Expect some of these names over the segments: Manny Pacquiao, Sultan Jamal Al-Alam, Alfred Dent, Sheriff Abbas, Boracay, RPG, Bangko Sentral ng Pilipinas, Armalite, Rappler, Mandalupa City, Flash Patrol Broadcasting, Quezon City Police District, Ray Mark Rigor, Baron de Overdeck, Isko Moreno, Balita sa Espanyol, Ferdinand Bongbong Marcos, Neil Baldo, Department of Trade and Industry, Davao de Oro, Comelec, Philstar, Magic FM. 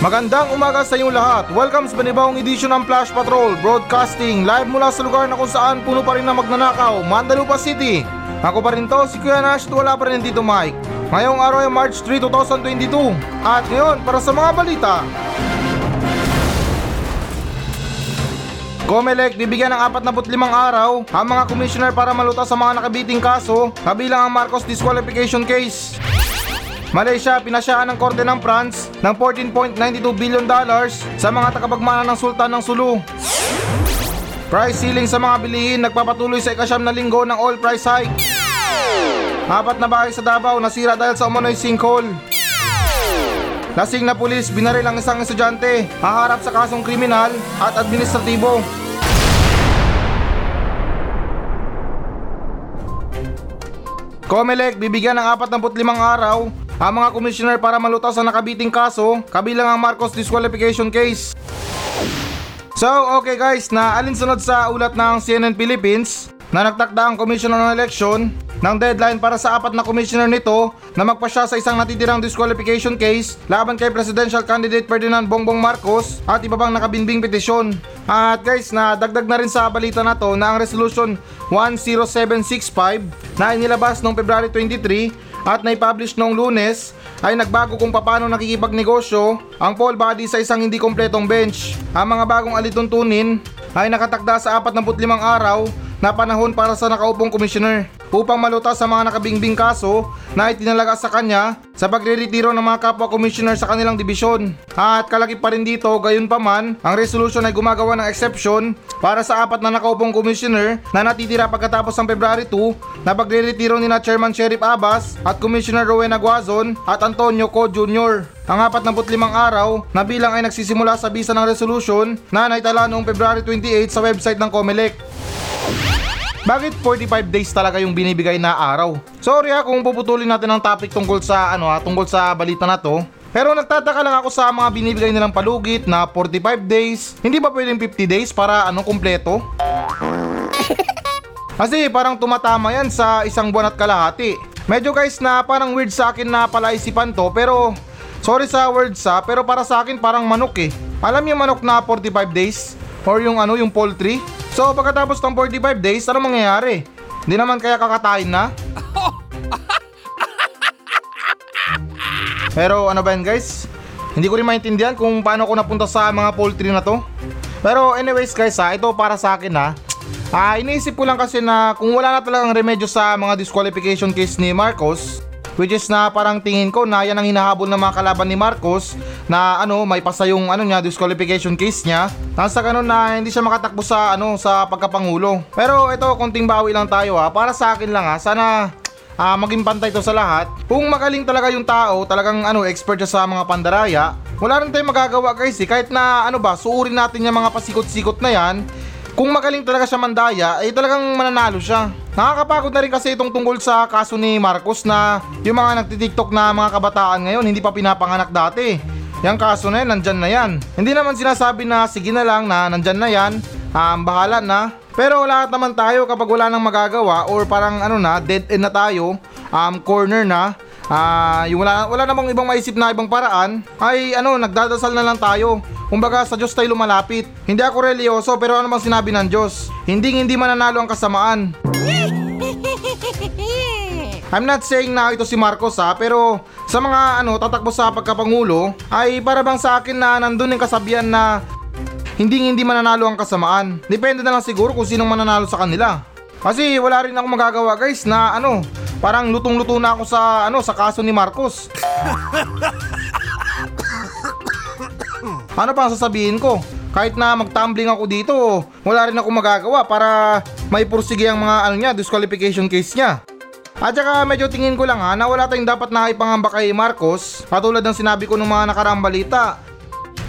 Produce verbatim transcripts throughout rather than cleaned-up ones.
Magandang umaga sa inyong lahat. Welcome sa panibawang edisyon ng Flash Patrol Broadcasting, live mula sa lugar na kung saan puno pa rin na magnanakaw, Mandalupa City. Ako pa rin to, si Kuya Nash, wala pa rin dito Mike. Ngayong araw ay March three, twenty twenty-two. At ngayon, para sa mga balita. Comelec bibigyan ng forty-five araw ang mga commissioner para malutas sa mga nakabiting kaso, kabilang ang Marcos Disqualification Case. Malaysia, pinasyahan ng korte ng France ng fourteen point nine two billion dollars sa mga tagapagmana ng Sultan ng Sulu. Price ceiling sa mga bilihin nagpapatuloy sa ikasyam na linggo ng oil price hike. Apat na bahay sa Davao nasira dahil sa umunoy sinkhole. Lasing na pulis binaril ang isang estudyante, haharap sa kasong kriminal at administratibo. Comelec bibigyan ng forty-five araw ang mga commissioner para malutas sa nakabiting kaso, kabilang ang Marcos Disqualification Case. So, okay guys, na alinsunod sa ulat ng C N N Philippines na nagtakda ang commissioner ng election ng deadline para sa apat na commissioner nito na magpasya sa isang natitirang disqualification case laban kay presidential candidate Ferdinand Bongbong Marcos at iba pang nakabinbing petisyon. At guys, na dagdag na rin sa balita na to na ang Resolution one zero seven six five na inilabas noong February twenty-three at naipublish noong Lunes ay nagbago kung paano nakikipagnegosyo ang poll body sa isang hindi kompletong bench. Ang mga bagong alituntunin ay nakatakda sa forty-five araw na panahon para sa nakaupong commissioner upang malutas sa mga nakabingbing kaso na itinalaga sa kanya sa pagre-retiro ng mga kapwa commissioner sa kanilang dibisyon. At kalakip pa rin dito, gayon pa man, ang resolution ay gumagawa ng exception para sa apat na nakaupong commissioner na natitira pagkatapos ng February two na pagre-retiro nina Chairman Sheriff Abbas at Commissioner Rowena Guazon at Antonio Co. Junior Ang forty-five araw na bilang ay nagsisimula sa bisa ng resolution na naitala noong February twenty-eight sa website ng Comelec. Bakit forty-five days talaga yung binibigay na araw? Sorry ha kung puputulin natin ang topic tungkol sa ano ha, tungkol sa balita na to. Pero nagtataka lang ako sa mga binibigay nilang palugit na forty-five days. Hindi ba pwedeng fifty days para ano kumpleto? Kasi parang tumatama yan sa isang buwan at kalahati. Medyo guys na parang weird sa akin na palaisipan to, pero sorry sa words ha, pero para sa akin parang manok eh. Alam yung manok na forty-five days? Or yung ano, yung poultry? So pagkatapos ng forty-five days, ano mangyayari? Hindi naman kaya kakatayin na? Pero ano ba yan guys? Hindi ko rin maintindihan kung paano ako napunta sa mga poultry na to. Pero anyways guys ha, ito para sa akin ha. Ah, iniisip ko lang kasi na kung wala na talagang remedyo sa mga disqualification case ni Marcos, which is na parang tingin ko na yan ang hinahabol ng mga kalaban ni Marcos na ano, may pasa yung ano niya, disqualification case niya. Nasa ganun na hindi siya makatakbo sa ano, sa pagkapangulo. Pero ito, konting bawi lang tayo ha. Para sa akin lang ha. Sana uh, maging pantay to sa lahat. Kung magaling talaga yung tao, talagang ano, expert siya sa mga pandaraya, wala rin tayong magagawa guys eh. Kahit na ano ba, suurin natin yung mga pasikot-sikot na yan. Kung magaling talaga siya mandaya, ay eh, talagang mananalo siya. Nakakapagod na rin kasi itong tungkol sa kaso ni Marcos na yung mga nagtitiktok na mga kabataan ngayon hindi pa pinapanganak dati. Yang kaso na yan, nandyan na yan. Hindi naman sinasabi na sige na lang na nandyan na yan, um, bahala na. Pero lahat naman tayo kapag wala nang magagawa or parang ano na, dead end na tayo, um, corner na, uh, yung wala, wala namang ibang maisip na ibang paraan, ay ano, nagdadasal na lang tayo. Kumbaga sa Diyos tayo lumalapit. Hindi ako reliyoso pero ano bang sinabi ng Diyos? Hindi hindi mananalo ang kasamaan. I'm not saying na ito si Marcos ha, pero sa mga ano, tatakbo sa pagkapangulo ay para bang sa akin na nandun yung kasabihan na hindi hindi mananalo ang kasamaan. Depende na lang siguro kung sinong mananalo sa kanila. Kasi wala rin akong magagawa guys na ano, parang lutong-luto na ako sa ano, sa kaso ni Marcos. Ano pang sasabihin ko? Kahit na magtumbling ako dito, wala rin akong magagawa para may pursige ang mga ano niya, disqualification case niya. At saka medyo tingin ko lang ha na wala tayong dapat na ipangamba kay Marcos katulad ng sinabi ko nung mga nakaraang balita.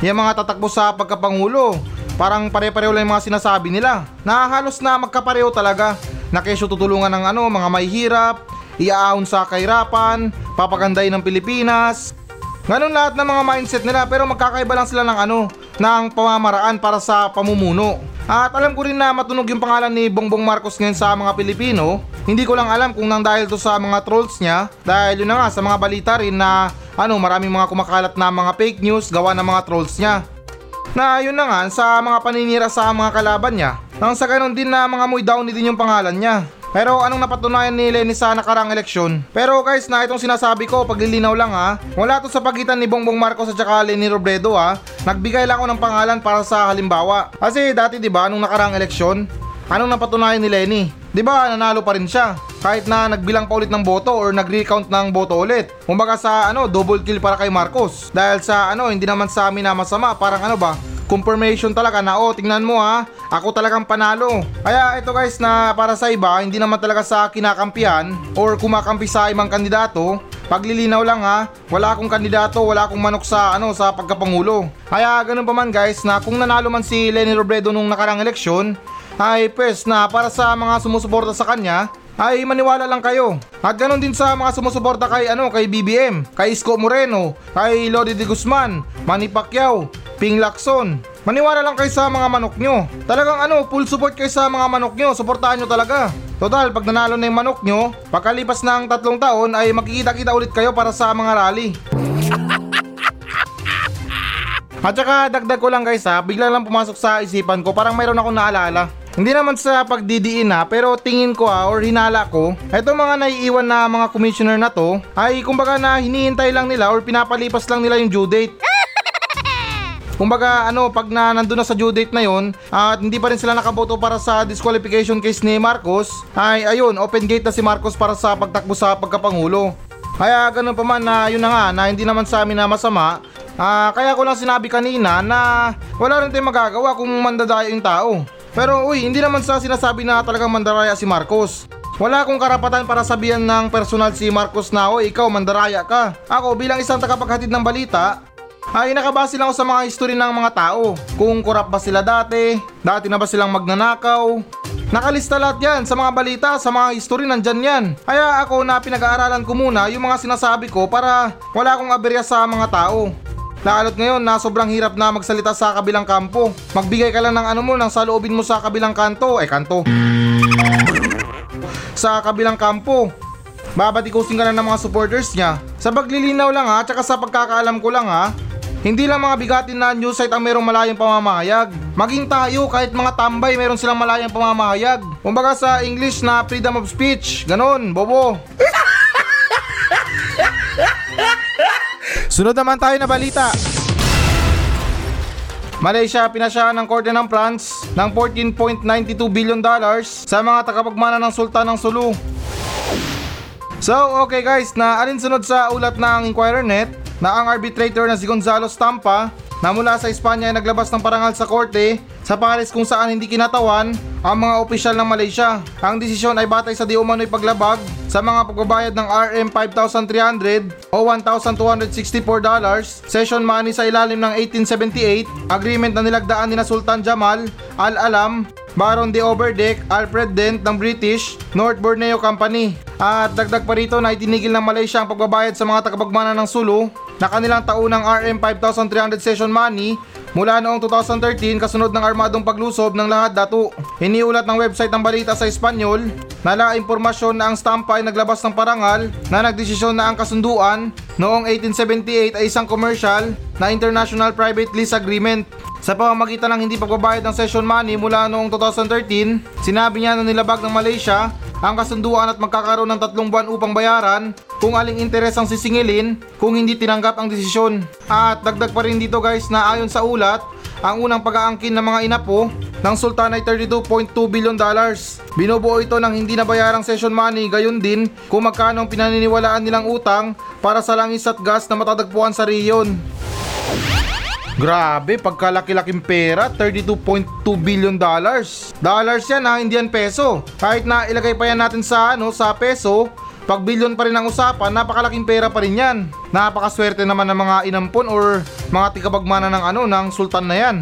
Yung mga tatakbo sa pagkapangulo, parang pare-pareho lang yung mga sinasabi nila. Na halos na magkapareho talaga na kesyo tutulungan ng ano, mga may hirap, iaahon sa kahirapan, papaganday ng Pilipinas. Ganun lahat ng mga mindset nila pero magkakaiba lang sila ng ano, ng pamamaraan para sa pamumuno. At alam ko rin na matunog yung pangalan ni Bongbong Marcos ngayon sa mga Pilipino. Hindi ko lang alam kung nang dahil to sa mga trolls niya, dahil yun na nga sa mga balita rin na Ano, maraming mga kumakalat na mga fake news gawa ng mga trolls niya. Na yun na nga sa mga paninira sa mga kalaban niya. Nang sa ganun din na mga muy down din yung pangalan niya. Pero anong napatunayan ni Lenny sa nakarang eleksyon? Pero guys, na itong sinasabi ko, paglilinaw lang ha. Wala to sa pagitan ni Bongbong Marcos at saka Lenny Robredo ha. Nagbigay lang ako ng pangalan para sa halimbawa. Kasi dati diba, nung nakarang eleksyon, anong napatunayan ni Lenny? Diba, nanalo pa rin siya. Kahit na nagbilang pa ulit ng boto or nag-recount ng boto ulit. Kumbaga sa ano, double kill para kay Marcos. Dahil sa ano, hindi naman sa amin na masama. Parang ano ba? Confirmation talaga na oh, tingnan mo ha, ako talagang panalo. Kaya ito guys, na para sa iba, hindi naman talaga sa kinakampihan or kumakampi sa ibang kandidato. Paglilinaw lang ha, wala akong kandidato, wala akong manok sa ano sa pagkapangulo. Kaya ganun pa man guys, na kung nanalo man si Lenny Robredo nung nakarang eleksyon, ay first na para sa mga sumusuporta sa kanya, ay maniwala lang kayo. At ganun din sa mga sumusuporta kay ano, kay B B M, kay Isko Moreno, kay Lodi de Guzman, Manny Pacquiao, Ping Lacson. Maniwala lang kayo sa mga manok nyo. Talagang ano, full support kayo sa mga manok nyo, suportahan nyo talaga. Total, pag nanalo na yung manok nyo, pagkalipas ng tatlong taon ay makikita-kita ulit kayo para sa mga rally. At saka dagdag ko lang guys ha, bigla lang pumasok sa isipan ko, parang mayroon akong naalala. Hindi naman sa pagdidiin ha, pero tingin ko ha, or hinala ko, eto mga naiiwan na mga commissioner na to, ay kumbaga na hinihintay lang nila or pinapalipas lang nila yung due date. Kumbaga ano, pag na nandun na sa due date na yon at hindi pa rin sila nakaboto para sa disqualification case ni Marcos, ay ayun, open gate na si Marcos para sa pagtakbo sa pagkapangulo. Kaya ganun pa man na yun na nga, na hindi naman sa amin na masama. Ah, kaya ko lang sinabi kanina na wala rin tayong magagawa kung mandadaya yung tao. Pero uy, hindi naman sa sinasabi na talagang mandaraya si Marcos. Wala akong karapatan para sabihan ng personal si Marcos na o ikaw mandaraya ka. Ako bilang isang tagapaghatid ng balita, ay nakabase lang ako sa mga history ng mga tao. Kung korap ba sila dati, dati na ba silang magnanakaw. Nakalista lahat yan sa mga balita, sa mga history nandyan yan. Kaya ako na pinag-aaralan ko muna yung mga sinasabi ko para wala akong aberya sa mga tao. Lalo't ngayon na sobrang hirap na magsalita sa kabilang kampo. Magbigay ka lang ng ano mo, ng saloobin mo sa kabilang kanto. Eh kanto sa kabilang kampo. Babatikusin ka lang ng mga supporters niya. Sa paglilinaw lang ha, tsaka sa pagkakaalam ko lang ha, hindi lang mga bigatin na news site ang merong malayang pamamayag. Maging tayo, kahit mga tambay, meron silang malayang pamamayag. Kumbaga sa English na freedom of speech. Ganon, bobo. Sunod naman tayo na balita. Malaysia, pinasyahan ng korte ng France ng fourteen point nine two billion dollars sa mga tagapagmana ng Sultan ng Sulu. So okay guys, na alinsunod sa ulat ng InquirerNet na ang arbitrator na si Gonzalo Stampa na mula sa Espanya ay naglabas ng parangal sa korte sa Paris kung saan hindi kinatawan ang mga opisyal ng Malaysia. Ang desisyon ay batay sa di umano'y paglabag sa mga pagbabayad ng R M five thousand three hundred o one thousand two hundred sixty-four dollars session money sa ilalim ng eighteen seventy-eight agreement na nilagdaan ni na Sultan Jamal Al-Alam, Baron de Overdeck, Alfred Dent ng British North Borneo Company. At dagdag pa rito na itinigil ng Malaysia ang pagbabayad sa mga tagapagmana ng Sulu na kanilang taunang R M five thousand three hundred session money mula noong two thousand thirteen kasunod ng armadong paglusob ng Lahad Datu. Iniulat ng website ng Balita sa Espanyol na laimpormasyon na ang Stampa ay naglabas ng parangal na nagdesisyon na ang kasunduan noong eighteen seventy-eight ay isang commercial na International Private Lease Agreement. Sa pamamagitan ng hindi pagbabayad ng session money mula noong two thousand thirteen, sinabi niya na nilabag ng Malaysia ang kasunduan at magkakaroon ng tatlong buwan upang bayaran kung aling interes ang sisingilin kung hindi tinanggap ang desisyon. At dagdag pa rin dito guys na ayon sa ulat, ang unang pag-aangkin ng mga inapo ng Sultan ay thirty-two point two billion dollars. Binubuo ito ng hindi nabayarang session money, gayon din kung magkano ang pinaniniwalaan nilang utang para sa langis at gas na matatagpuan sa rehiyon. Grabe, pagkalaki-laking pera, thirty-two point two billion dollars. Dollars yan ha, hindi yan peso. Kahit na ilagay pa yan natin sa ano, sa peso, pag billion pa rin ang usapan, napakalaking pera pa rin yan. Napakaswerte naman ng mga inampon or mga tikabagmana ng ano, ng sultan na yan.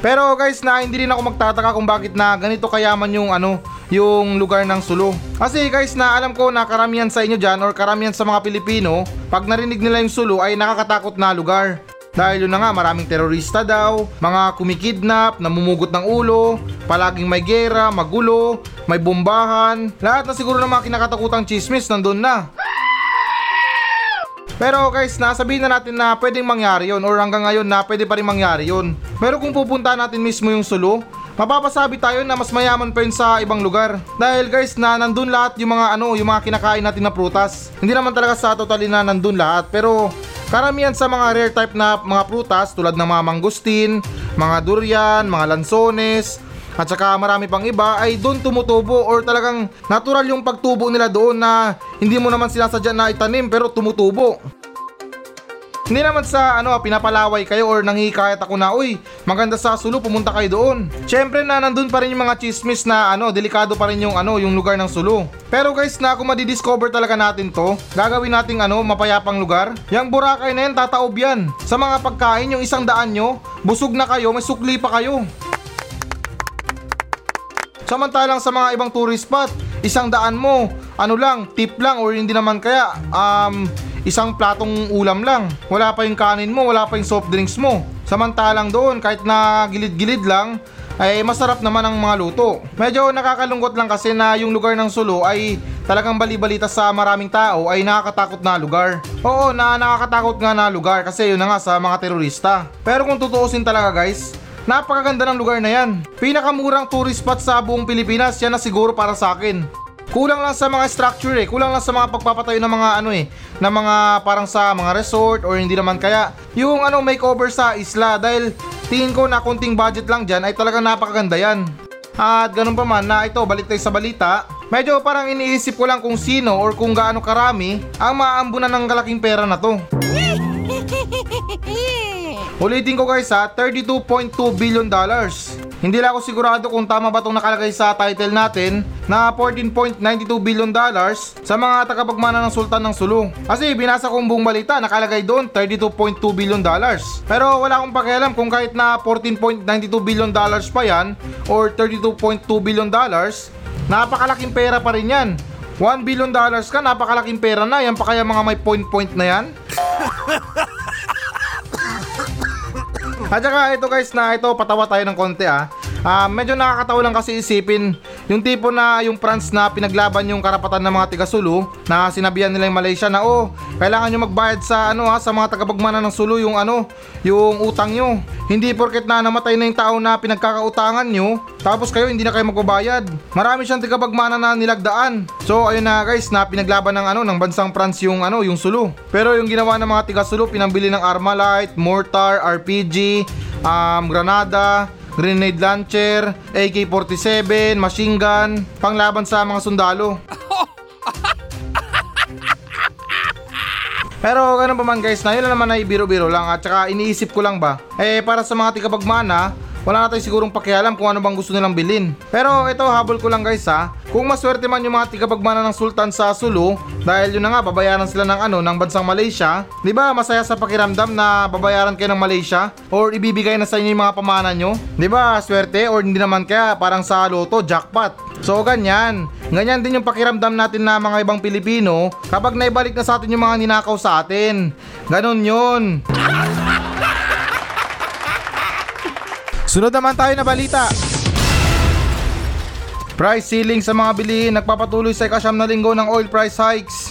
Pero guys, na hindi rin ako magtataka kung bakit na ganito kayaman yung ano, yung lugar ng Sulu. Kasi guys, na alam ko na karamihan sa inyo dyan or karamihan sa mga Pilipino, pag narinig nila yung Sulu ay nakakatakot na lugar. Dahil yun na nga, maraming terorista daw, mga kumikidnap, namumugot ng ulo, palaging may gera, magulo, may bombahan, lahat na siguro ng mga kinakatakutang chismis nandun na. Pero guys, nasabihin na natin na pwedeng mangyari yun, or hanggang ngayon na pwede pa rin mangyari yun. Pero kung pupunta natin mismo yung Sulu, mapapasabi tayo na mas mayaman pa yun sa ibang lugar. Dahil guys, na nandun lahat yung mga ano, yung mga kinakain natin na prutas. Hindi naman talaga sa totally na nandun lahat, pero karamihan sa mga rare type na mga prutas tulad ng mga mangustin, mga durian, mga lansones, at saka marami pang iba ay doon tumutubo, or talagang natural yung pagtubo nila doon na hindi mo naman sinasadya na itanim pero tumutubo. Hindi naman sa ano, pinapalaway kayo or nanghihikayat ako na uy, maganda sa Sulu, pumunta kayo doon. Syempre na nandun pa rin yung mga chismis na ano, delikado pa rin yung ano, yung lugar ng Sulu. Pero guys, na kung madidiscover talaga natin to, gagawin nating ano, mapayapang lugar. Yang Boracay na yan, tataob yan. Sa mga pagkain, yung isang daan nyo, busog na kayo, may sukli pa kayo. Samantalang sa mga ibang tourist spot, isang daan mo, ano lang, tip lang, or hindi naman kaya, um, isang platong ulam lang. Wala pa yung kanin mo, wala pa yung soft drinks mo. Samantalang doon, kahit na gilid-gilid lang, ay masarap naman ang mga luto. Medyo nakakalungkot lang kasi na yung lugar ng Sulu ay talagang balibalita sa maraming tao ay nakakatakot na lugar. Oo, na nakakatakot nga na lugar kasi yun na nga sa mga terorista. Pero kung tutuusin talaga guys, napakaganda ng lugar na yan. Pinakamurang tourist spot sa buong Pilipinas, yan na siguro para sa akin. Kulang lang sa mga structure eh, kulang lang sa mga pagpapatayo ng mga ano eh, na mga parang sa mga resort or hindi naman kaya yung ano, makeover sa isla, dahil tingin ko na konting budget lang dyan ay talagang napakaganda yan. At ganun pa man na ito, balik tayo sa balita, medyo parang iniisip ko lang kung sino or kung gaano karami ang maaambunan ng kalaking pera na to. Ulitin ko guys ha, thirty-two point two billion dollars. Hindi lang ako sigurado kung tama ba itong nakalagay sa title natin na fourteen point nine two billion dollars sa mga tagapagmana ng Sultan ng Sulu. Kasi binasa kong buong balita, nakalagay doon thirty-two point two billion dollars. Pero wala akong pakialam kung kahit na fourteen point nine two billion dollars pa yan or thirty-two point two billion dollars, napakalaking pera pa rin yan. one billion dollars ka, napakalaking pera na. Yan pa kaya mga may point-point na yan? At saka ito guys na ito, patawa tayo ng konti ah. Uh, medyo nakakatawa lang kasi isipin yung tipo na yung France na pinaglaban yung karapatan ng mga tiga Sulu, na sinabihan nila yung Malaysia na oh, kailangan nyo magbayad sa ano ha, sa mga tagapagmana ng Sulu yung ano, yung utang nyo. Hindi porket na namatay na yung tao na pinagkakautangan nyo, tapos kayo hindi na kayo magbabayad. Marami siyang tagapagmana na nilagdaan. So ayun na guys, na pinaglaban ng ano, ng bansang France yung ano, yung Sulu. Pero yung ginawa ng mga tiga Sulu, pinambili ng Armalite, mortar, R P G, um, granada, grenade launcher, A K forty-seven, machine gun, panglaban sa mga sundalo. Pero ganun pa man guys, na yun na naman ay biro-biro lang, at saka iniisip ko lang ba, eh para sa mga tigapagmana, wala na tayo sigurong pakialam kung ano bang gusto nilang bilin. Pero ito, habol ko lang guys ha, kung maswerte man yung mga tigapagmana ng Sultan sa Sulu, dahil yun na nga, babayaran sila ng ano, ng bansang Malaysia, di ba masaya sa pakiramdam na babayaran kayo ng Malaysia, or ibibigay na sa inyo yung mga pamana nyo, di ba swerte, or hindi naman kaya parang sa loto, jackpot. So ganyan, ganyan din yung pakiramdam natin na mga ibang Pilipino kapag naibalik na sa atin yung mga ninakaw sa atin. Ganon yun. Sunod naman tayo na balita. Price ceiling sa mga bilihin, nagpapatuloy sa ikasyam na linggo ng oil price hikes.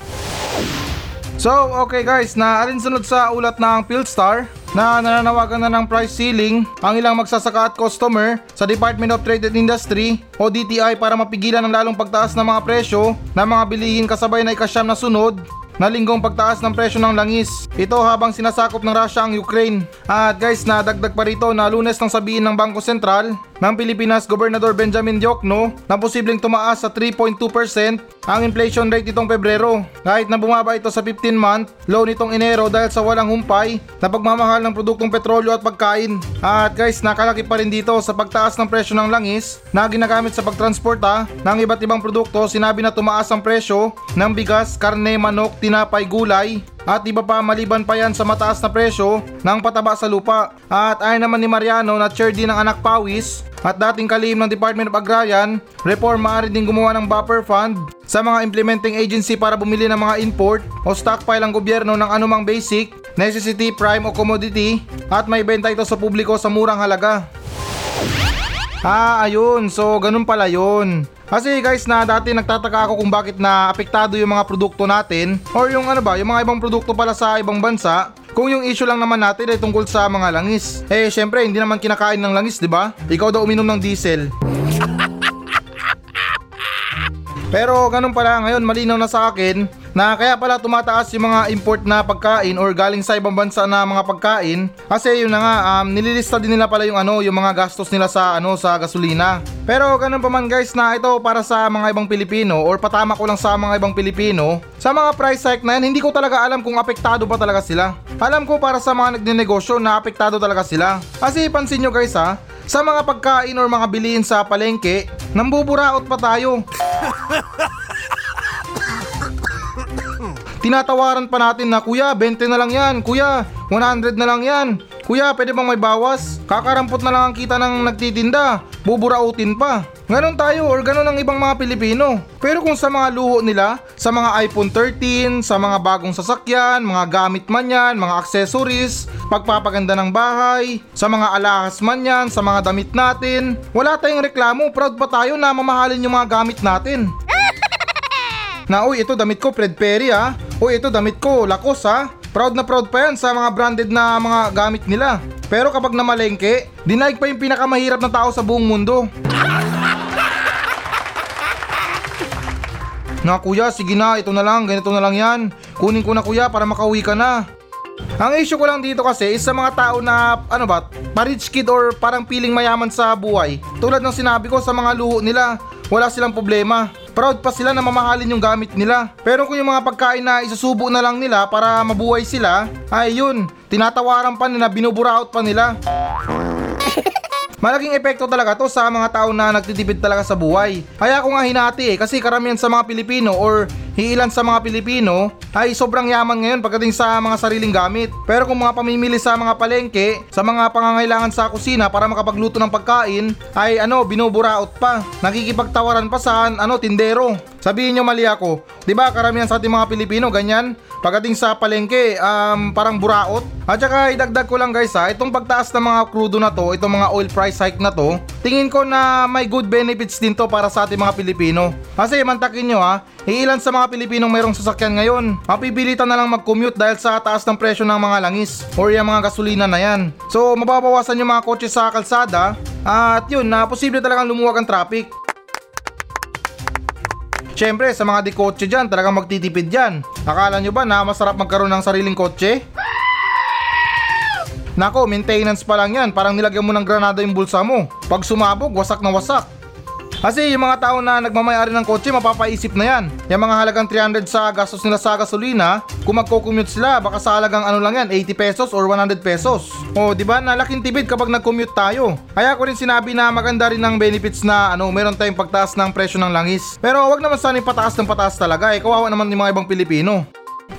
So okay guys, na alinsunod sa ulat ng Philstar na nananawagan na ng price ceiling ang ilang magsasaka at customer sa Department of Trade and Industry o D T I para mapigilan ang lalong pagtaas ng mga presyo ng mga bilihin kasabay na ikasyam na sunod na linggong pagtaas ng presyo ng langis. Ito habang sinasakop ng Russia ang Ukraine. At guys, nadagdag pa rito na Lunes nang sabihin ng Bangko Sentral ng Pilipinas, Gobernador Benjamin Diokno, na posibleng tumaas sa three point two percent ang inflation rate itong Pebrero, kahit na bumaba ito sa fifteen-month low nitong Enero dahil sa walang humpay na pagmamahal ng produktong petrolyo at pagkain. At guys, nakalaki pa rin dito sa pagtaas ng presyo ng langis na ginagamit sa pagtransporta ng iba't ibang produkto. Sinabi na tumaas ang presyo ng bigas, karne, manok, tinapay, gulay at iba pa, maliban pa yan sa mataas na presyo ng pataba sa lupa. At ayon naman ni Mariano, na chair din ng anak Pawis at dating kalihim ng Department of Agrarian Reform, maaari din gumawa ng buffer fund sa mga implementing agency para bumili ng mga import o stockpile ang gobyerno ng anumang basic, necessity, prime o commodity at may benta ito sa publiko sa murang halaga. Ah, ayun, so ganun pala yun. Kasi guys, na dati nagtataka ako kung bakit na apektado yung mga produkto natin or yung ano ba, yung mga ibang produkto pala sa ibang bansa kung yung issue lang naman natin ay tungkol sa mga langis. Eh syempre, hindi naman kinakain ng langis, di ba? Ikaw daw uminom ng diesel. Pero ganun pala, ngayon malinaw na sa akin na kaya pala tumataas yung mga import na pagkain or galing sa ibang bansa na mga pagkain kasi yun na nga, um, nililista din nila pala yung ano, yung mga gastos nila sa ano, sa gasolina. Pero ganun pa man guys, na ito para sa mga ibang Pilipino or patama ko lang sa mga ibang Pilipino sa mga price hike na yan, hindi ko talaga alam kung apektado ba talaga sila. Alam ko para sa mga nagninegosyo na apektado talaga sila kasi pansin nyo guys ha, sa mga pagkain or mga bilihin sa palengke, nambuburaot pa tayo. Tinatawaran pa natin na, kuya, twenty na lang yan, kuya, one hundred na lang yan, kuya, pwede bang may bawas? Kakarampot na lang ang kita ng nagtitinda, buburautin pa. Ganon tayo or ganon ang ibang mga Pilipino. Pero kung sa mga luho nila, sa mga iPhone thirteen, sa mga bagong sasakyan, mga gamit man yan, mga accessories, pagpapaganda ng bahay, sa mga alahas man yan, sa mga damit natin, wala tayong reklamo, proud pa tayo na mamahalin yung mga gamit natin. Na, uy, ito damit ko, Fred Perry ha. Uy, ito damit ko, Lakos ha. Proud na proud pa yan sa mga branded na mga gamit nila. Pero kapag namalengke, dinaig pa yung pinakamahirap na tao sa buong mundo. Na, kuya, sige na, ito na lang, ganito na lang yan. Kunin ko na, kuya, para makauwi ka na. Ang issue ko lang dito kasi is sa mga tao na, ano ba, parich kid or parang piling mayaman sa buhay. Tulad ng sinabi ko, sa mga luho nila, wala silang problema. Proud pa sila na mamahalin yung gamit nila. Pero kung yung mga pagkain na isusubo na lang nila para mabuhay sila, ay yun, tinatawaran pa nila, binuburaot pa nila. Malaking epekto talaga to sa mga tao na nagtitipid talaga sa buhay. Kaya ako nga hinati eh, kasi karamihan sa mga Pilipino or iilan sa mga Pilipino ay sobrang yaman ngayon pagdating sa mga sariling gamit. Pero kung mga pamimili sa mga palengke, sa mga pangangailangan sa kusina para makapagluto ng pagkain, ay ano, binuburaot pa. Nakikipagtawaran pa sa ano, tindero. Sabihin nyo mali ako, di ba karamihan sa ating mga Pilipino ganyan? Pagdating sa palengke, um, parang buraot. At saka idagdag ko lang guys ha, itong pagtaas ng mga krudo na to, itong mga oil price hike na to, tingin ko na may good benefits din to para sa ating mga Pilipino. Kasi mantakin nyo ha, iilan sa mga Pilipinong mayroong sasakyan ngayon, mapipilitan na lang mag-commute dahil sa taas ng presyo ng mga langis or yung mga gasolina na yan. So mababawasan yung mga kotse sa kalsada at yun, na posible talagang lumuwag ang traffic. Siyempre, sa mga di kotse dyan, talagang magtitipid dyan. Akala nyo ba na masarap magkaroon ng sariling kotse? Nako, maintenance pa lang yan. Parang nilagyan mo ng granada yung bulsa mo. Pag sumabog, wasak na wasak. Kasi yung mga tao na nagmamayari ng kotse, mapapaisip na yan. Yung mga halagang three hundred sa gastos nila sa gasolina, kung magko-commute sila, baka sa halagang ano lang yan, eighty pesos or one hundred pesos. O, di ba? Nalaking tipid kapag nag-commute tayo. Kaya ko rin sinabi na maganda rin ng benefits na ano, meron tayong pagtaas ng presyo ng langis. Pero wag naman sana pataas ng pataas talaga. Eh, kawawa naman yung mga ibang Pilipino.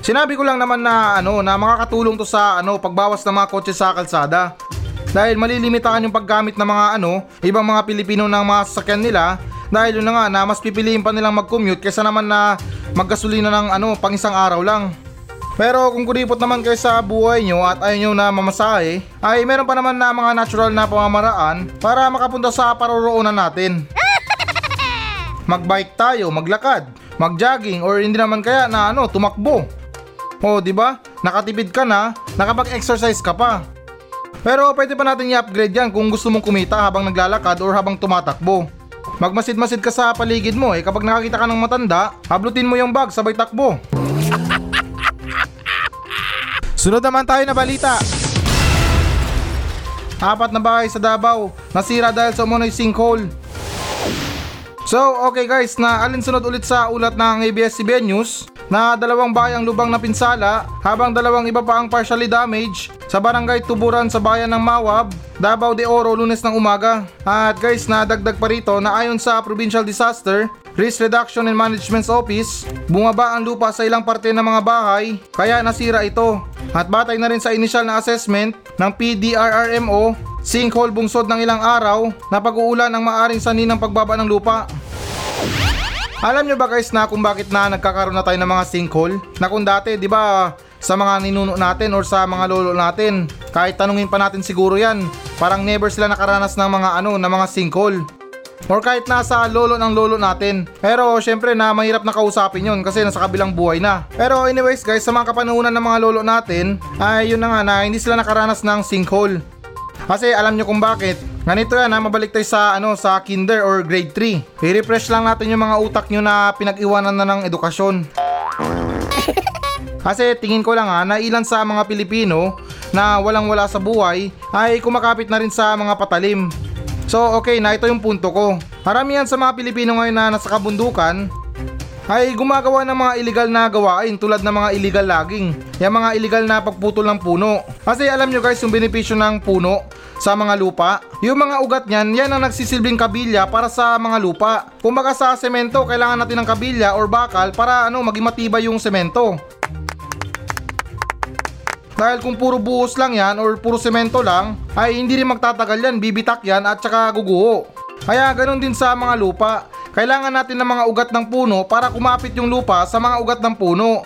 Sinabi ko lang naman na ano, na makakatulong to sa ano, pagbawas ng mga kotse sa kalsada. Dahil malilimitahan yung paggamit ng mga ano, ibang mga Pilipino ng mga sasakyan nila dahil yun na nga na mas pipiliin pa nilang mag-commute kaysa naman na maggasolina ng ano, pang isang araw lang. Pero kung kuripot naman kayo sa buhay nyo at ayaw nyo na mamasahe, ay meron pa naman na mga natural na pamamaraan para makapunta sa paroroonan natin. Magbike tayo, maglakad, magjogging or hindi naman kaya na ano, tumakbo. O di ba? Nakatipid ka na, nakapag-exercise ka pa. Pero pwede pa natin i-upgrade yan kung gusto mong kumita habang naglalakad o habang tumatakbo. Magmasid-masid ka sa paligid mo eh, kapag nakakita ka ng matanda, hablutin mo yung bag sabay takbo. Sunod naman tayo na balita. Apat na bahay sa Davao, nasira dahil sa umunoy sinkhole. So okay guys, na alinsunod ulit sa ulat ng A B S C B N News na dalawang bahay ang lubang na pinsala habang dalawang iba pa ang partially damaged sa Barangay Tuburan sa bayan ng Mawab, Davao de Oro, Lunes ng umaga. At guys, nadagdag pa rito na ayon sa Provincial Disaster Risk Reduction and Management's Office, bumaba ang lupa sa ilang parte ng mga bahay kaya nasira ito. At batay na rin sa initial na assessment ng P D R R M O, sinkhole bungsod ng ilang araw na pag-uulan ang maaring sanhi ng pagbaba ng lupa. Alam nyo ba guys na kung bakit na nagkakaroon na tayo ng mga sinkhole? Na kung dati, di ba, sa mga ninuno natin or sa mga lolo natin, kahit tanungin pa natin siguro yan, parang never sila nakaranas ng mga ano, ng mga sinkhole. or kahit nasa lolo ng lolo natin. Pero syempre na mahirap na kausapin yun kasi nasa kabilang buhay na. Pero anyways guys, sa mga kapanuunan ng mga lolo natin ay yun na nga na hindi sila nakaranas ng sinkhole. Kasi alam nyo kung bakit. Ganito yan ha, mabalik tayo sa, ano, sa kinder or grade three. I-refresh lang natin yung mga utak nyo na pinag-iwanan na ng edukasyon. Kasi tingin ko lang ha, na ilan sa mga Pilipino na walang-wala sa buhay ay kumakapit na rin sa mga patalim. So okay na, ito yung punto ko. Maramihan sa mga Pilipino ngayon na nasa kabundukan ay gumagawa ng mga illegal na gawain tulad ng mga illegal logging, yung mga illegal na pagputol ng puno. Kasi alam nyo guys yung benepisyo ng puno sa mga lupa, yung mga ugat nyan, yan ang nagsisilbing kabilya para sa mga lupa. Kumbaga sa semento, kailangan natin ng kabilya or bakal para ano, maging matibay yung semento. Dahil kung puro buhos lang yan or puro semento lang, ay hindi rin magtatagal yan, bibitak yan at saka guguho. Kaya ganun din sa mga lupa. Kailangan natin ng mga ugat ng puno para kumapit yung lupa sa mga ugat ng puno.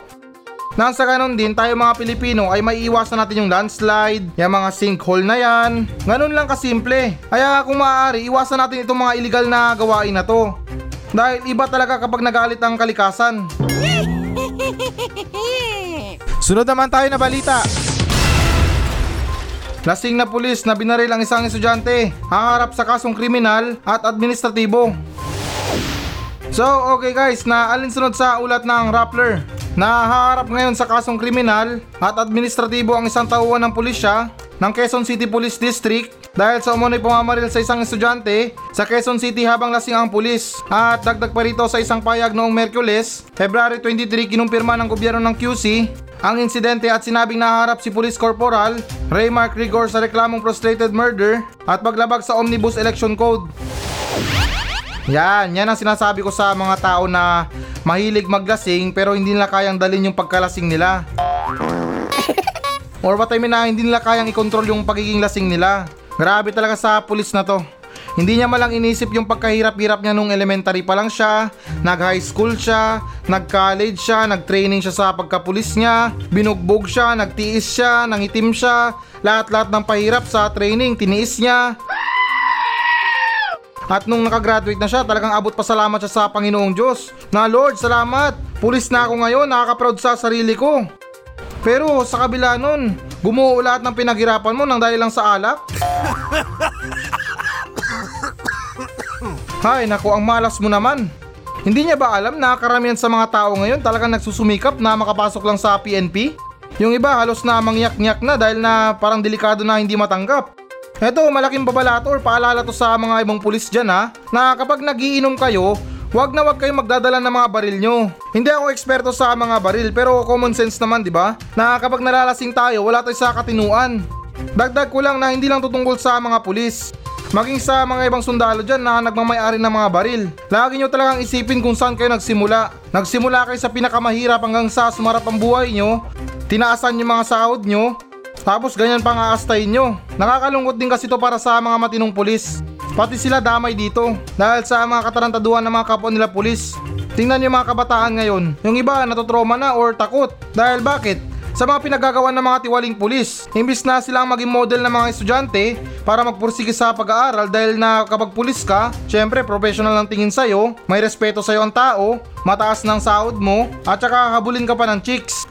Nang sa ganun din, tayo mga Pilipino ay maiiwasan natin yung landslide, yung mga sinkhole na yan. Ganun lang kasimple. Kaya kung maaari, iwasan natin itong mga illegal na gawain na to. Dahil iba talaga kapag nagalit ang kalikasan. Sunod naman tayo na balita. Lasing na pulis na binaril ang isang estudyante, haharap sa kasong kriminal at administratibo. So okay guys, na alinsunod sa ulat ng Rappler, nahaharap ngayon sa kasong kriminal at administratibo ang isang tauhan ng pulisya ng Quezon City Police District dahil sa umuno'y pumamaril sa isang estudyante sa Quezon City habang lasing ang pulis. At dagdag pa rito sa isang payag noong Merkules, February twenty-three, kinumpirma ng gobyerno ng Q C ang insidente at sinabing nahaharap si Police Corporal Ray Mark Rigor sa reklamong prostrated murder at paglabag sa Omnibus Election Code. Yan, yan ang sinasabi ko sa mga tao na mahilig maglasing pero hindi nila kayang dalhin yung pagkalasing nila. Or what I mean na hindi nila kayang i-control yung pagiging lasing nila. Grabe talaga sa pulis na to. Hindi niya malang inisip yung pagkahirap-hirap niya nung elementary pa lang siya, nag-high school siya, nag-college siya, nag-training siya sa pagkapulis niya, binugbog siya, nagtiis siya, nangitim siya, lahat-lahat ng pahirap sa training, tiniis niya. At nung nakagraduate na siya, talagang abot pasalamat siya sa Panginoong Diyos. Na Lord, salamat! Pulis na ako ngayon, nakaka-proud sa sarili ko. Pero sa kabila nun, gumuo lahat ng pinaghirapan mo nang dahil lang sa alak. Hay, naku, ang malas mo naman. Hindi niya ba alam na karamihan sa mga tao ngayon talagang nagsusumikap na makapasok lang sa P N P? Yung iba halos na mangyak-nyak na dahil na parang delikado na hindi matanggap. Eto, malaking babalato or paalala to sa mga ibang pulis dyan ha, na kapag nagiinom kayo, wag na wag kayong magdadala ng mga baril nyo. Hindi ako eksperto sa mga baril pero common sense naman, di ba? Na kapag nalalasing tayo, wala tayo sa katinuan. Dagdag ko lang na hindi lang tutungkol sa mga pulis, maging sa mga ibang sundalo dyan na nagmamayari ng mga baril. Lagi nyo talagang isipin kung saan kayo nagsimula. Nagsimula kayo sa pinakamahirap hanggang sa sumarap ang buhay nyo, tinaasan yung mga sahod nyo, tapos ganyan pang aastayin nyo. Nakakalungkot din kasi ito para sa mga matinong pulis. Pati sila damay dito dahil sa mga katarantaduhan ng mga kapwa nila pulis. Tingnan yung mga kabataan ngayon, yung iba natotroma na or takot. Dahil bakit? Sa mga pinagagawa ng mga tiwaling pulis. Imbis na silang maging model ng mga estudyante para magpursige sa pag-aaral dahil na kapag pulis ka, syempre professional ang tingin sa'yo, may respeto sa'yo ang tao, mataas ng sahod mo, at saka habulin ka pa ng chicks.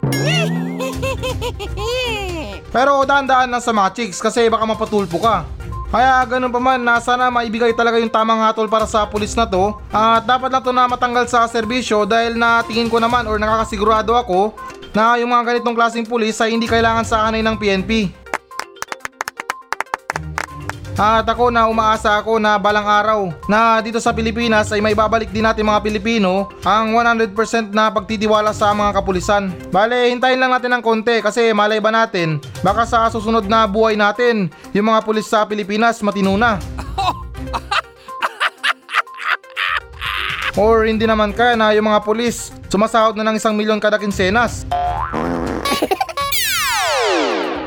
Pero daan-daan lang sa mga chicks kasi baka mapatulpo ka. Kaya ganun pa man na sana maibigay talaga yung tamang hatol para sa pulis na to. At dapat lang to na matanggal sa serbisyo dahil na tingin ko naman or nakakasigurado ako na yung mga ganitong klaseng pulis ay hindi kailangan sa hanay ng P N P. At ako na umaasa ako na balang araw na dito sa Pilipinas ay may babalik din natin mga Pilipino ang one hundred percent na pagtitiwala sa mga kapulisan. Bale, hintayin lang natin ng konti kasi malay ba natin baka sa susunod na buhay natin, yung mga pulis sa Pilipinas matino na. Or hindi naman kaya na yung mga pulis sumasahod na ng isang milyon kada kinsenas.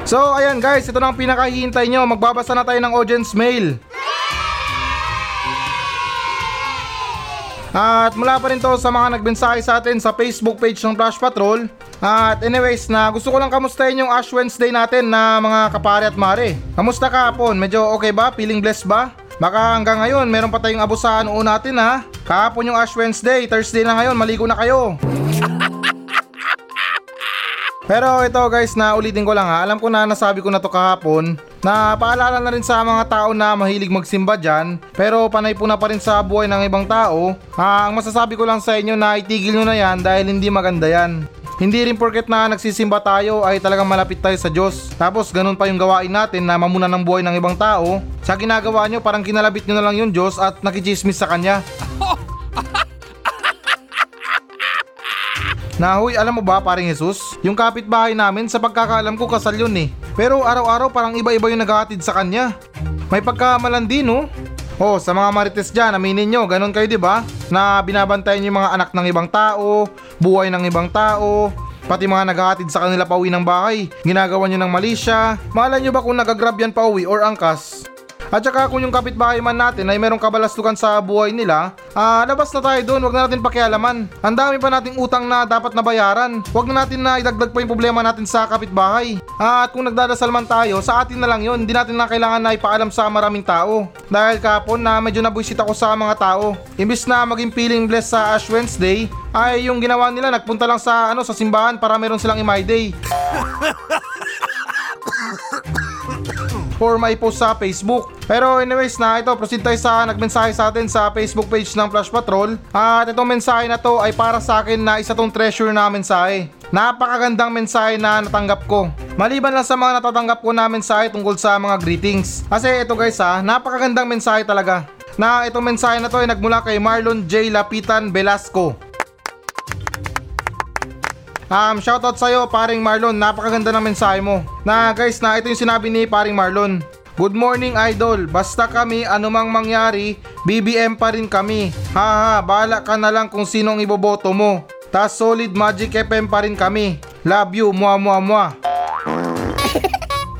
So ayan guys, ito na ang pinakahihintay nyo. Magbabasa na tayo ng audience mail. At mula pa rin to sa mga nagbensahe sa atin sa Facebook page ng Flash Patrol. At anyways, na gusto ko lang kamustahin yung Ash Wednesday natin na mga kapare at mare. Kamusta ka hapon? Medyo okay ba? Feeling blessed ba? Baka hanggang ngayon meron pa tayong abusahan o natin ha. Kahapon yung Ash Wednesday, Thursday na ngayon, maligo na kayo. Pero ito guys, na ulitin ko lang ha, alam ko na nasabi ko na to kahapon, na paalala na rin sa mga tao na mahilig magsimba dyan, pero panay po na pa rin sa buhay ng ibang tao. Ah, ang masasabi ko lang sa inyo na itigil nyo na yan dahil hindi maganda yan. Hindi rin porket na nagsisimba tayo ay talagang malapit tayo sa Diyos. Tapos ganun pa yung gawain natin na mamuna ng buhay ng ibang tao. Sa ginagawa nyo parang kinalabit nyo na lang yung Diyos at nakichismis sa Kanya. Nahoy, alam mo ba paring Jesus? Yung kapitbahay namin sa pagkakaalam ko kasal yun eh. Pero araw-araw parang iba-iba yung naghahatid sa kanya. May pagkamalan din oh. Oh, sa mga marites dyan, aminin nyo, ganun kayo diba? Na binabantayan nyo yung mga anak ng ibang tao, buhay ng ibang tao, pati mga naghahatid sa kanila pauwi ng bahay, ginagawa nyo ng mali siya. Mahalan nyo ba kung nagagrab yan pauwi or angkas? At saka kung yung kapitbahay man natin ay merong kabalastukan sa buhay nila, ah, labas na tayo doon, wag na natin pakialaman. Ang dami pa nating utang na dapat nabayaran, wag na natin na idagdag pa yung problema natin sa kapitbahay. At kung nagdadasal man tayo, sa atin na lang yun, hindi natin na kailangan na ipaalam sa maraming tao. Dahil kahapon na medyo nabuisit ako sa mga tao. Imbis na maging feeling blessed sa Ash Wednesday, ay yung ginawa nila nagpunta lang sa ano sa simbahan para meron silang I-My Day. Or may post sa Facebook. Pero anyways na ito, proceed tayo sa nagmensahe sa atin sa Facebook page ng Flash Patrol. At itong mensahe na to ay para sa akin na isa tong treasure na mensahe. Napakagandang mensahe na natanggap ko. Maliban lang sa mga natatanggap ko na mensahe tungkol sa mga greetings. Kasi ito guys ha, napakagandang mensahe talaga. Na itong mensahe na to ay nagmula kay Marlon J. Lapitan Velasco. Um, shoutout sa'yo paring Marlon, napakaganda ng mensahe mo. Na guys na ito yung sinabi ni paring Marlon. Good morning idol, basta kami anumang mangyari, B B M pa rin kami. Haha, bahala ka na lang kung sinong iboboto mo. Tas solid Magic F M pa rin kami. Love you, mua mua mua.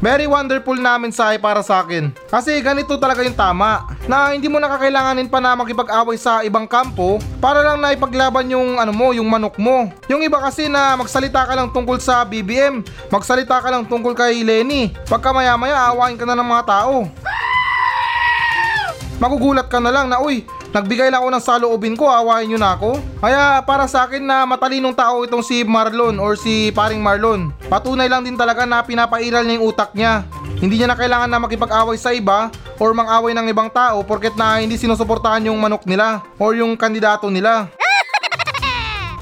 Very wonderful na mensahe para sa akin. Kasi ganito talaga yung tama. Na hindi mo nakakailanganin pa na makipag-away sa ibang kampo para lang na ipaglaban yung ano mo, yung manok mo. Yung iba kasi na magsalita ka lang tungkol sa B B M, magsalita ka lang tungkol kay Lenny, pagka maya maya aawain ka na ng mga tao. Magugulat ka na lang na uy, nagbigay lang ako ng saloobin ko, aawain nyo na ako. Kaya para sa akin na matalinong tao itong si Marlon or si paring Marlon. Patunay lang din talaga na pinapairal niya yung utak niya. Hindi niya na kailangan na makipag-away sa iba or mang-away ng ibang tao porket na hindi sinusuportahan yung manok nila or yung kandidato nila.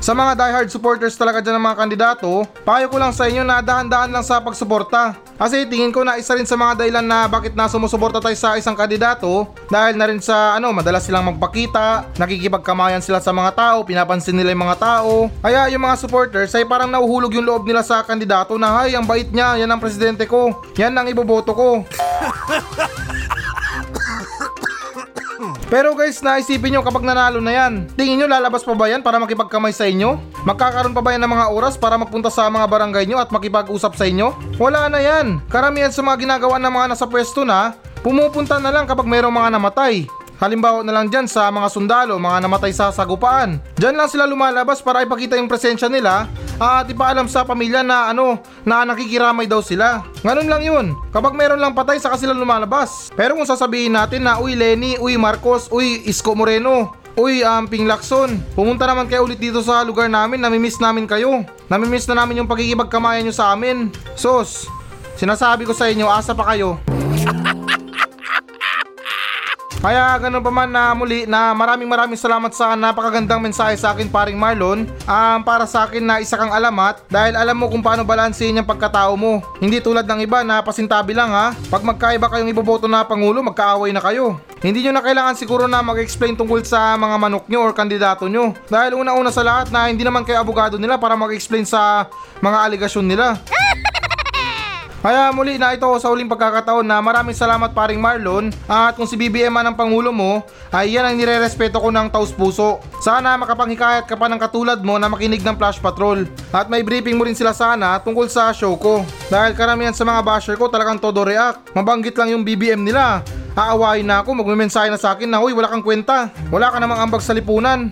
Sa mga diehard supporters talaga dyan ng mga kandidato, payo ko lang sa inyo na dahan-dahan lang sa pagsuporta. Kasi tingin ko na isa rin sa mga dahilan na bakit na sumusuporta tayo sa isang kandidato dahil na rin sa ano, madalas silang magpakita, nakikipagkamayan sila sa mga tao, pinapansin nila yung mga tao. Kaya yung mga supporters ay parang nauhulog yung loob nila sa kandidato na ay ang bait niya, yan ang presidente ko, yan ang iboboto ko. Pero guys, naisipin nyo kapag nanalo na yan, tingin nyo lalabas pa ba yan para makipagkamay sa inyo? Magkakaroon pa ba yan ng mga oras para magpunta sa mga barangay nyo at makipag-usap sa inyo? Wala na yan. Karamihan sa mga ginagawa ng mga nasa pwesto na, pumupunta na lang kapag mayroong mga namatay. Halimbawa na lang dyan sa mga sundalo, mga namatay sa sagupaan. Dyan lang sila lumalabas para ipakita yung presensya nila at ipaalam sa pamilya na ano, na nakikiramay daw sila. Ganun lang yun. Kapag meron lang patay, saka sila lumalabas. Pero kung sasabihin natin na uy Lenny, uy Marcos, uy Isko Moreno, uy Amping um, Lacson, pumunta naman kayo ulit dito sa lugar namin, namimiss namin kayo. Namimiss na namin yung pagkikipagkamayan nyo sa amin. Sos, sinasabi ko sa inyo, asa pa kayo. Kaya ganun pa man na muli na maraming maraming salamat sa napakagandang mensahe sa akin paring Marlon. Um, para sa akin na isa kang alamat dahil alam mo kung paano balansehin yung pagkatao mo. Hindi tulad ng iba na pasintabi lang ha. Pag magkaiba kayong iboboto na Pangulo, magkaaway na kayo. Hindi nyo na kailangan siguro na mag-explain tungkol sa mga manok nyo or kandidato nyo. Dahil una-una sa lahat na hindi naman kayo abogado nila para mag-explain sa mga aligasyon nila. Kaya muli na ito sa uling pagkakataon na maraming salamat paring Marlon at kung si B B M man ang Pangulo mo ay yan ang nirerespeto ko ng taus-puso. Sana makapanghikayat ka pa ng katulad mo na makinig ng Flash Patrol at may briefing mo rin sila sana tungkol sa show ko. Dahil karamihan sa mga basher ko talagang todo react, mabanggit lang yung B B M nila. Aawain na ako, magmimensahe na sa akin na huy wala kang kwenta, wala ka namang ambag sa lipunan.